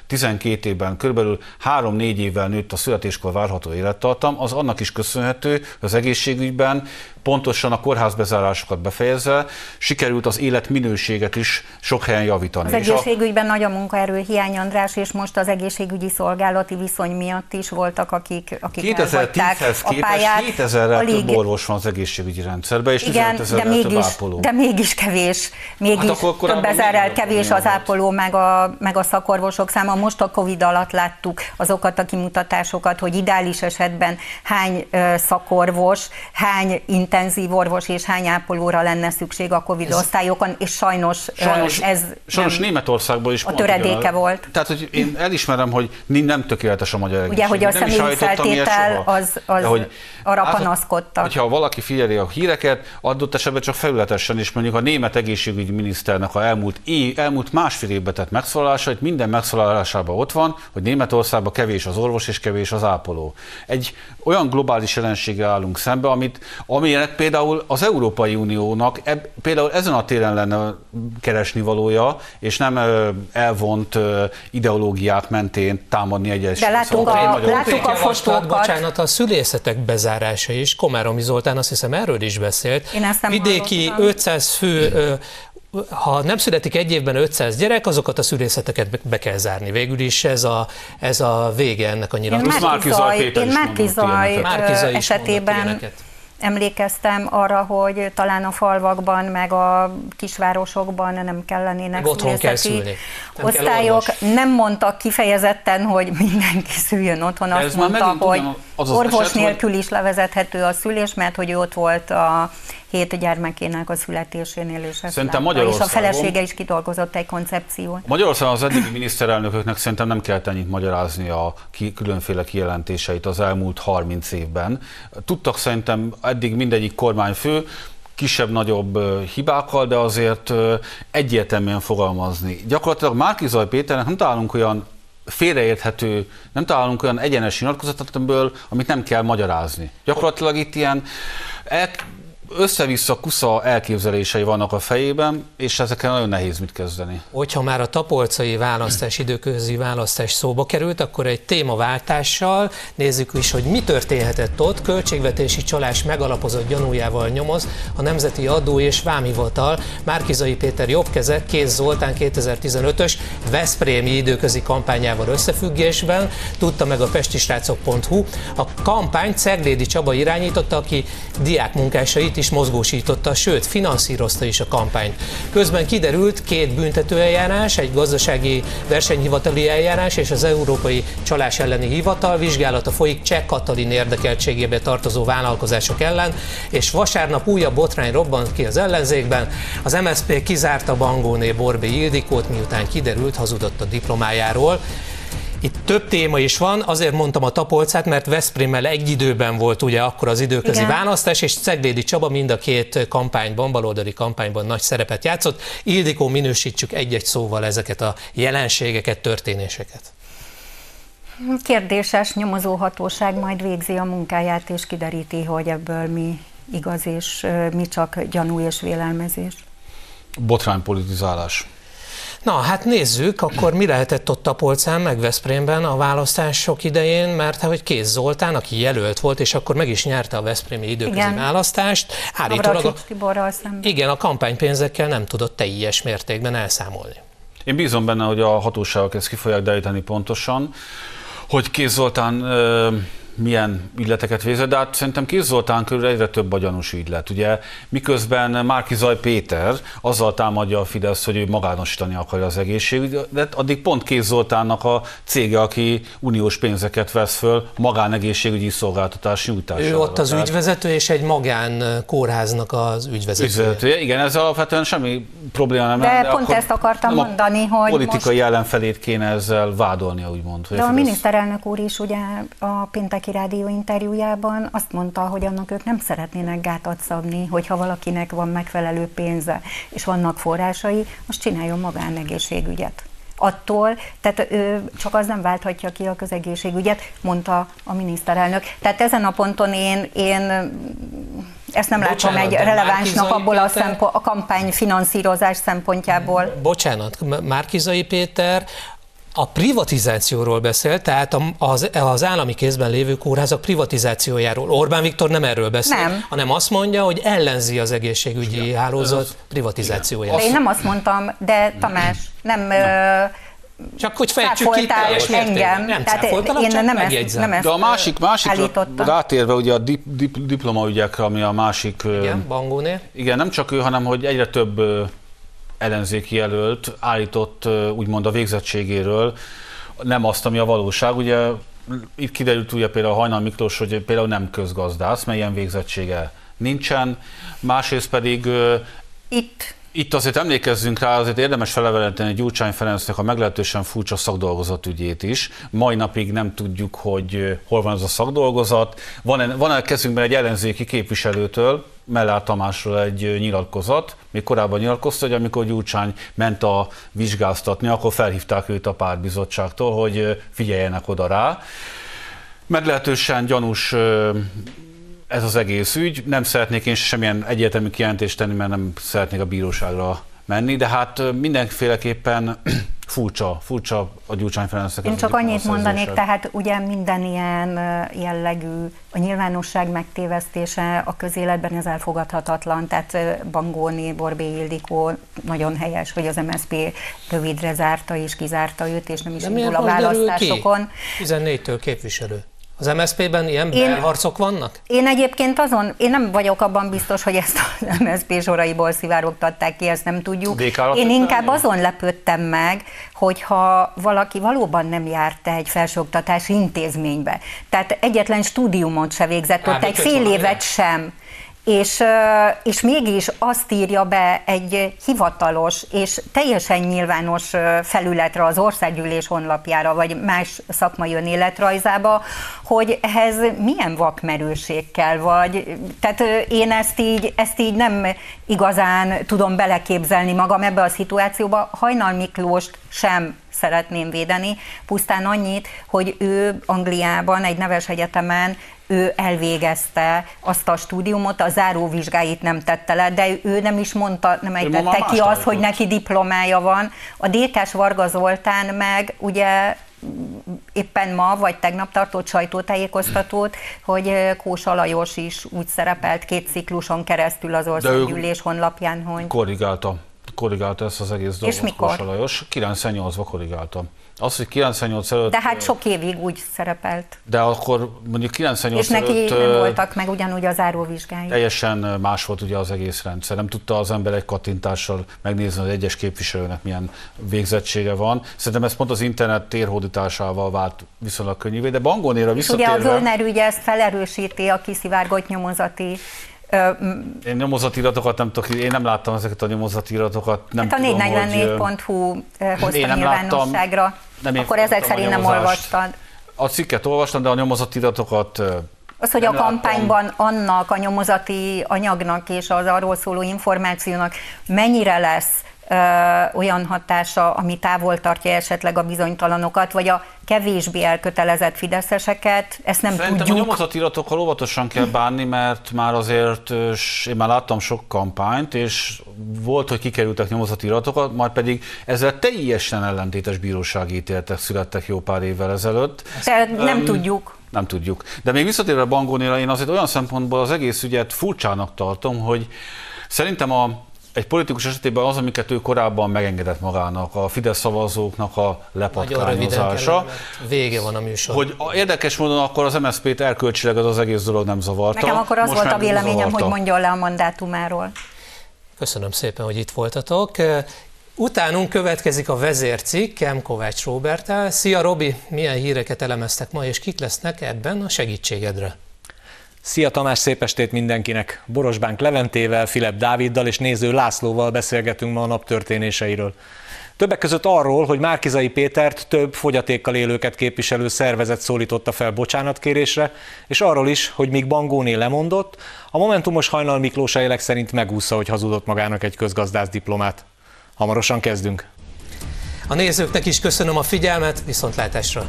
tizenkét évben körülbelül három-négy évvel nőtt a születéskor várható élettartam, az annak is köszönhető, hogy az egészségügyben pontosan a kórházbezárásokat befejezve sikerült az életminőséget is sok helyen javítani. Az egészségügyben nagy a munkaerő hiány, András, és most az egészségügyi szolgálati viszony miatt is voltak, akik, akik elhagyták a pályát. kétezerrel több orvos van az egészségügyi rendszerben, és tizenötezerrel több ápoló. De mégis kevés, mégis hát több ezerrel kevés az ápoló, meg a, meg a szakorvosok száma. Most a Covid alatt láttuk azokat a kimutatásokat, hogy ideális esetben hány szakorvos, hány intenzív orvos és hány ápolóra lenne szükség a Covid ez osztályokon, és sajnos, sajnos ez sajnos Németországból is a töredéke jön. Volt. Tehát, hogy én elismerem, hogy nem tökéletes a magyar egészség. Ugye, hogy a személyi feltétel az, az hogy, arra hát, panaszkodtak. Hogyha valaki figyeli a híreket, adott esetben csak felületesen is, mondjuk a német egészségügyi miniszternek a elmúlt, év, elmúlt másfél évben tett megszólalásait, minden megszólalásában ott van, hogy Németországban kevés az orvos és kevés az ápoló. Egy olyan globális jelenséggel állunk szembe, amit, ami például az Európai Uniónak eb, például ezen a téren lenne keresni valója, és nem ö, elvont ö, ideológiák mentén támadni egyes. De látunk a, látunk a fotókat. Bocsánat, a szülészetek bezárása is. Komáromi Zoltán azt hiszem erről is beszélt. Vidéki hallottam. ötszáz fő... Ö, ha nem születik egy évben ötszáz gyerek, azokat a szülészeteket be kell zárni. Végül is ez a, ez a vége ennek a nyilatkozatnak. Én Márki-Zay esetében emlékeztem arra, hogy talán a falvakban, meg a kisvárosokban nem kellenének szülészeti osztályok. Nem mondtak kifejezetten, hogy mindenki szüljön otthon. Azt mondta, hogy orvos nélkül is levezethető a szülés, mert hogy ő ott volt a hét gyermekének a születésénél, és ezt látta, és a felesége is kidolgozott egy koncepciót. Magyarországon az eddigi miniszterelnököknek szerintem nem kellett ennyit magyarázni a ki, különféle kijelentéseit az elmúlt harminc évben. Tudtak szerintem eddig mindegyik kormányfő kisebb-nagyobb hibákkal, de azért egyértelműen fogalmazni. Gyakorlatilag Márki-Zay Péternek nem találunk olyan félreérthető, nem találunk olyan egyenes nyilatkozatot, amit nem kell magyarázni. Gyakorlatilag itt ilyen ek, össze-vissza kusza elképzelései vannak a fejében, és ezekkel nagyon nehéz mit kezdeni. Hogyha már a tapolcai választás, időközi választás szóba került, akkor egy témaváltással nézzük is, hogy mi történhetett ott. Költségvetési csalás megalapozott gyanújával nyomoz a Nemzeti Adó és Vámhivatal. Márki-Zay Péter jobbkeze, Kész Zoltán kétezer-tizenötös veszprémi időközi kampányával összefüggésben, tudta meg a pestisrácok pont hu. A kampányt Ceglédi Csaba irányította, aki diákmunkásait is mozgósította, sőt, finanszírozta is a kampányt. Közben kiderült két büntetőeljárás, egy gazdasági versenyhivatali eljárás és az Európai Csalás elleni hivatal vizsgálata folyik Cseh Katalin érdekeltségébe tartozó vállalkozások ellen, és vasárnap újabb botrány robbant ki az ellenzékben. Az em es zé pé kizárta Bangóné Borbély Ildikót, miután kiderült, hazudott a diplomájáról. Itt több téma is van, azért mondtam a tapolcát, mert Veszprémmel egy időben volt ugye akkor az időközi Igen. választás, és Ceglédi Csaba mind a két kampányban, baloldali kampányban nagy szerepet játszott. Ildikó, minősítsük egy-egy szóval ezeket a jelenségeket, történéseket. Kérdéses, nyomozóhatóság majd végzi a munkáját, és kideríti, hogy ebből mi igaz, és mi csak gyanú és vélelmezés. Botránypolitizálás. Na, hát nézzük, akkor mi lehetett ott a polcán, meg Veszprémben a választások idején, mert hogy Kész Zoltán, aki jelölt volt, és akkor meg is nyerte a veszprémi időközi választást, állítólag a, igen, a kampánypénzekkel nem tudott teljes mértékben elszámolni. Én bízom benne, hogy a hatóságok ezt ki fogják deríteni pontosan, hogy Kész Zoltán ö- milyen ügyleteket végzett, de hát szerintem Kész Zoltán körül egyre több a gyanús ügylet, ugye? Miközben Márki-Zay Péter azzal támadja a Fidesz, hogy ő magánosítani akarja az egészségügyet, addig pont Kész Zoltánnak a cége, aki uniós pénzeket vesz föl magánegészségügyi szolgáltatás nyújtására. Ő ott az ügyvezető, és egy magán kórháznak az ügyvezetője. Ügyvezetője. Igen, ez alapvetően semmi probléma nem. De, de pont ezt akartam mondani, hogy politikai most ellenfelét kéne ezzel vádolnia, úgymond. De a, a miniszterelnök úr is ugye a péntek Pénteki Rádió interjújában azt mondta, hogy annak ők nem szeretnének gátat szabni, hogyha valakinek van megfelelő pénze és vannak forrásai, most csináljon magánegészségügyet. Attól, tehát ő csak az nem válthatja ki a közegészségügyet, mondta a miniszterelnök. Tehát ezen a ponton én, én ezt nem Bocsánat, látom egy relevánsnak abból a, szempon, a kampány finanszírozás szempontjából. Bocsánat, Márki-Zay Péter a privatizációról beszél, tehát az, az állami kézben lévő kórházak privatizációjáról. Orbán Viktor nem erről beszél, nem. hanem azt mondja, hogy ellenzi az egészségügyi igen, hálózat az, privatizációját. De én nem azt mondtam, de Tamás, nem... nem. Csak hogy fejtsük ki teljes mértékben. Nem cáfoltalak, csak nem megjegyzem. Nem ezt, de a másik, másikra rátérve ugye a dip, dip, diplomaügyekre, ami a másik... Igen, Bangóné. Igen, nem csak ő, hanem hogy egyre több ellenzéki jelölt állított úgymond a végzettségéről, nem azt, ami a valóság. Ugye itt kiderült ugye például Hajnal Miklós, hogy például nem közgazdász, mert ilyen végzettsége nincsen. Másrészt pedig... Itt... Itt azért emlékezzünk rá, azért érdemes felevelenteni Gyurcsány Ferencnek a meglehetősen furcsa szakdolgozat ügyét is. Mai napig nem tudjuk, hogy hol van az a szakdolgozat. Van-e, van-e a kezünkben egy ellenzéki képviselőtől, Mellár Tamásról egy nyilatkozat, még korábban nyilatkozta, hogy amikor Gyurcsány ment a vizsgáztatni, akkor felhívták őt a pártbizottságtól, hogy figyeljenek oda rá. Meglehetősen gyanús... Ez az egész ügy, nem szeretnék én semmilyen egyértelmű kijelentést tenni, mert nem szeretnék a bíróságra menni, de hát mindenféleképpen furcsa, furcsa a Gyurcsány Ferencnek. Én csak annyit mondanék, tehát ugye minden ilyen jellegű, a nyilvánosság megtévesztése a közéletben ez elfogadhatatlan, tehát Bangóné, Borbély Ildikó nagyon helyes, hogy az em es zé pé rövidre zárta és kizárta őt, és nem is indul a választásokon. tizennégytől képviselő. Az em es zé pében ilyen belharcok vannak? Én egyébként azon, én nem vagyok abban biztos, hogy ezt az em es zé pé soraiból szivárogtatták ki, ezt nem tudjuk. Én inkább azon lepődtem meg, hogyha valaki valóban nem járt egy felsőoktatási intézménybe, tehát egyetlen stúdiumot se végzett ott, egy fél évet sem, és, és mégis azt írja be egy hivatalos és teljesen nyilvános felületre, az országgyűlés honlapjára, vagy más szakmai önéletrajzába, hogy ehhez milyen vakmerőség kell, vagy, tehát én ezt így, ezt így nem igazán tudom beleképzelni magam ebbe a szituációba. Hajnal Miklóst sem szeretném védeni, pusztán annyit, hogy ő Angliában egy neves egyetemen ő elvégezte azt a stúdiumot, a záróvizsgáit nem tette le, de ő nem is mondta, nem ejtette ki azt, hogy neki diplomája van. A dé ká-s Varga Zoltán meg ugye éppen ma vagy tegnap tartott sajtótájékoztatót, hogy Kósa Lajos is úgy szerepelt két cikluson keresztül az országgyűlés honlapján, hogy... korrigálta, korrigálta ezt az egész dolgot. És mikor? Kósa Lajos kilencvennyolcban korrigálta. Az, hogy kilencvennyolc előtt... De hát sok évig úgy szerepelt. De akkor mondjuk kilencvennyolc előtt... És neki nem voltak meg ugyanúgy az záróvizsgái. Teljesen más volt ugye az egész rendszer. Nem tudta az ember egy kattintással megnézni, az egyes képviselőnek milyen végzettsége van. Szerintem ezt pont az internet térhódításával vált viszonylag könnyűvé, de Bangónéra visszatérve... Ugye a Völner ügy ezt felerősíti a kiszivárgott nyomozati... Én nyomozatiratokat nem tudok, én nem láttam ezeket a nyomozatiratokat. Nem hát a négy negyvennégy pont hú hozta nyilvánosságra. Láttam, nem akkor ezek szerint nem olvastad. A cikket olvastam, de a nyomozatiratokat... Az, hogy a kampányban láttam. Annak a nyomozati anyagnak és az arról szóló információnak mennyire lesz ö, olyan hatása, ami távol tartja esetleg a bizonytalanokat, vagy a kevésbé elkötelezett fideszeseket, ezt nem Szerintem tudjuk. A nyomozatiratokkal óvatosan kell bánni, mert már azért, én már láttam sok kampányt, és volt, hogy kikerültek nyomozatiratokat, majd pedig ezzel teljesen ellentétes bírósági ítéletek születtek jó pár évvel ezelőtt. Tehát nem um, tudjuk. Nem tudjuk. De még visszatérve Bangónéra, én azért olyan szempontból az egész ügyet furcsának tartom, hogy szerintem a egy politikus esetében az, amiket ő korábban megengedett magának, a Fidesz szavazóknak a lepatkányozása. Vége van a műsor. Hogy érdekes módon akkor az em es zé pét erkölcsileg az, az egész dolog nem zavarta. Nekem akkor az Most volt a véleményem, zavarta. Hogy mondjon le a mandátumáról. Köszönöm szépen, hogy itt voltatok. Utánunk következik a vezércikkem Kovács Róberttel. Szia Robi, milyen híreket elemeztek ma, és kik lesznek ebben a segítségedre? Szia Tamás, szép estét mindenkinek! Borosbánk Leventével, Filip Dáviddal és Néző Lászlóval beszélgetünk ma a nap történéseiről. Többek között arról, hogy Márki-Zay Pétert több fogyatékkal élőket képviselő szervezet szólította fel bocsánatkérésre, és arról is, hogy míg Bangóné lemondott, a Momentumos Hajnal Miklós elek szerint megúszta, hogy hazudott magának egy közgazdászddiplomát. Hamarosan kezdünk. A nézőknek is köszönöm a figyelmet, viszontlátásra!